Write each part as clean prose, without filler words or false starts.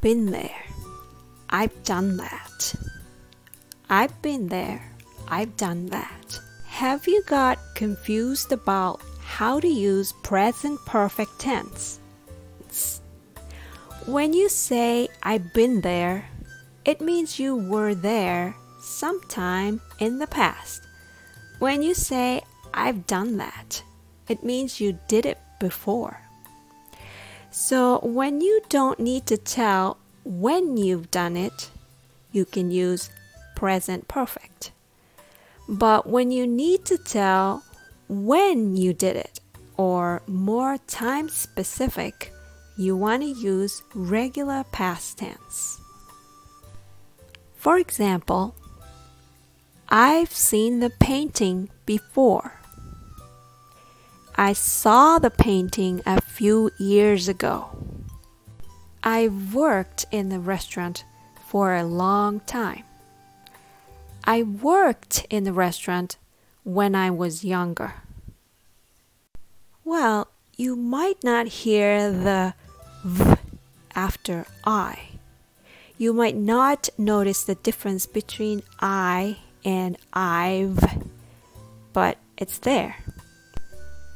been there. I've done that. I've been there. I've done that. Have you got confused about how to use present perfect tense? When you say I've been there, it means you were there sometime in the past. When you say I've done that, it means you did it before. So when you don't need to tell when you've done it, you can use present perfect. But when you need to tell when you did it, or more time specific, you want to use regular past tense. For example, I've seen the painting before. I saw the painting a few years ago. I worked in the restaurant for a long time. I worked in the restaurant when I was younger. Well, you might not hear the v after I. You might not notice the difference between I and I've, but it's there.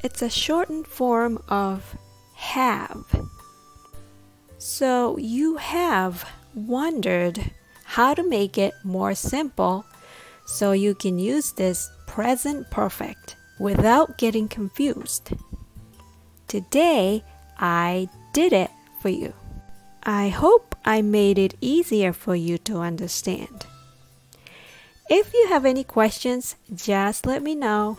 It's a shortened form of have. So you have wondered how to make it more simple so you can use this present perfect without getting confused. Today, I did it for you. I hope I made it easier for you to understand. If you have any questions, just let me know.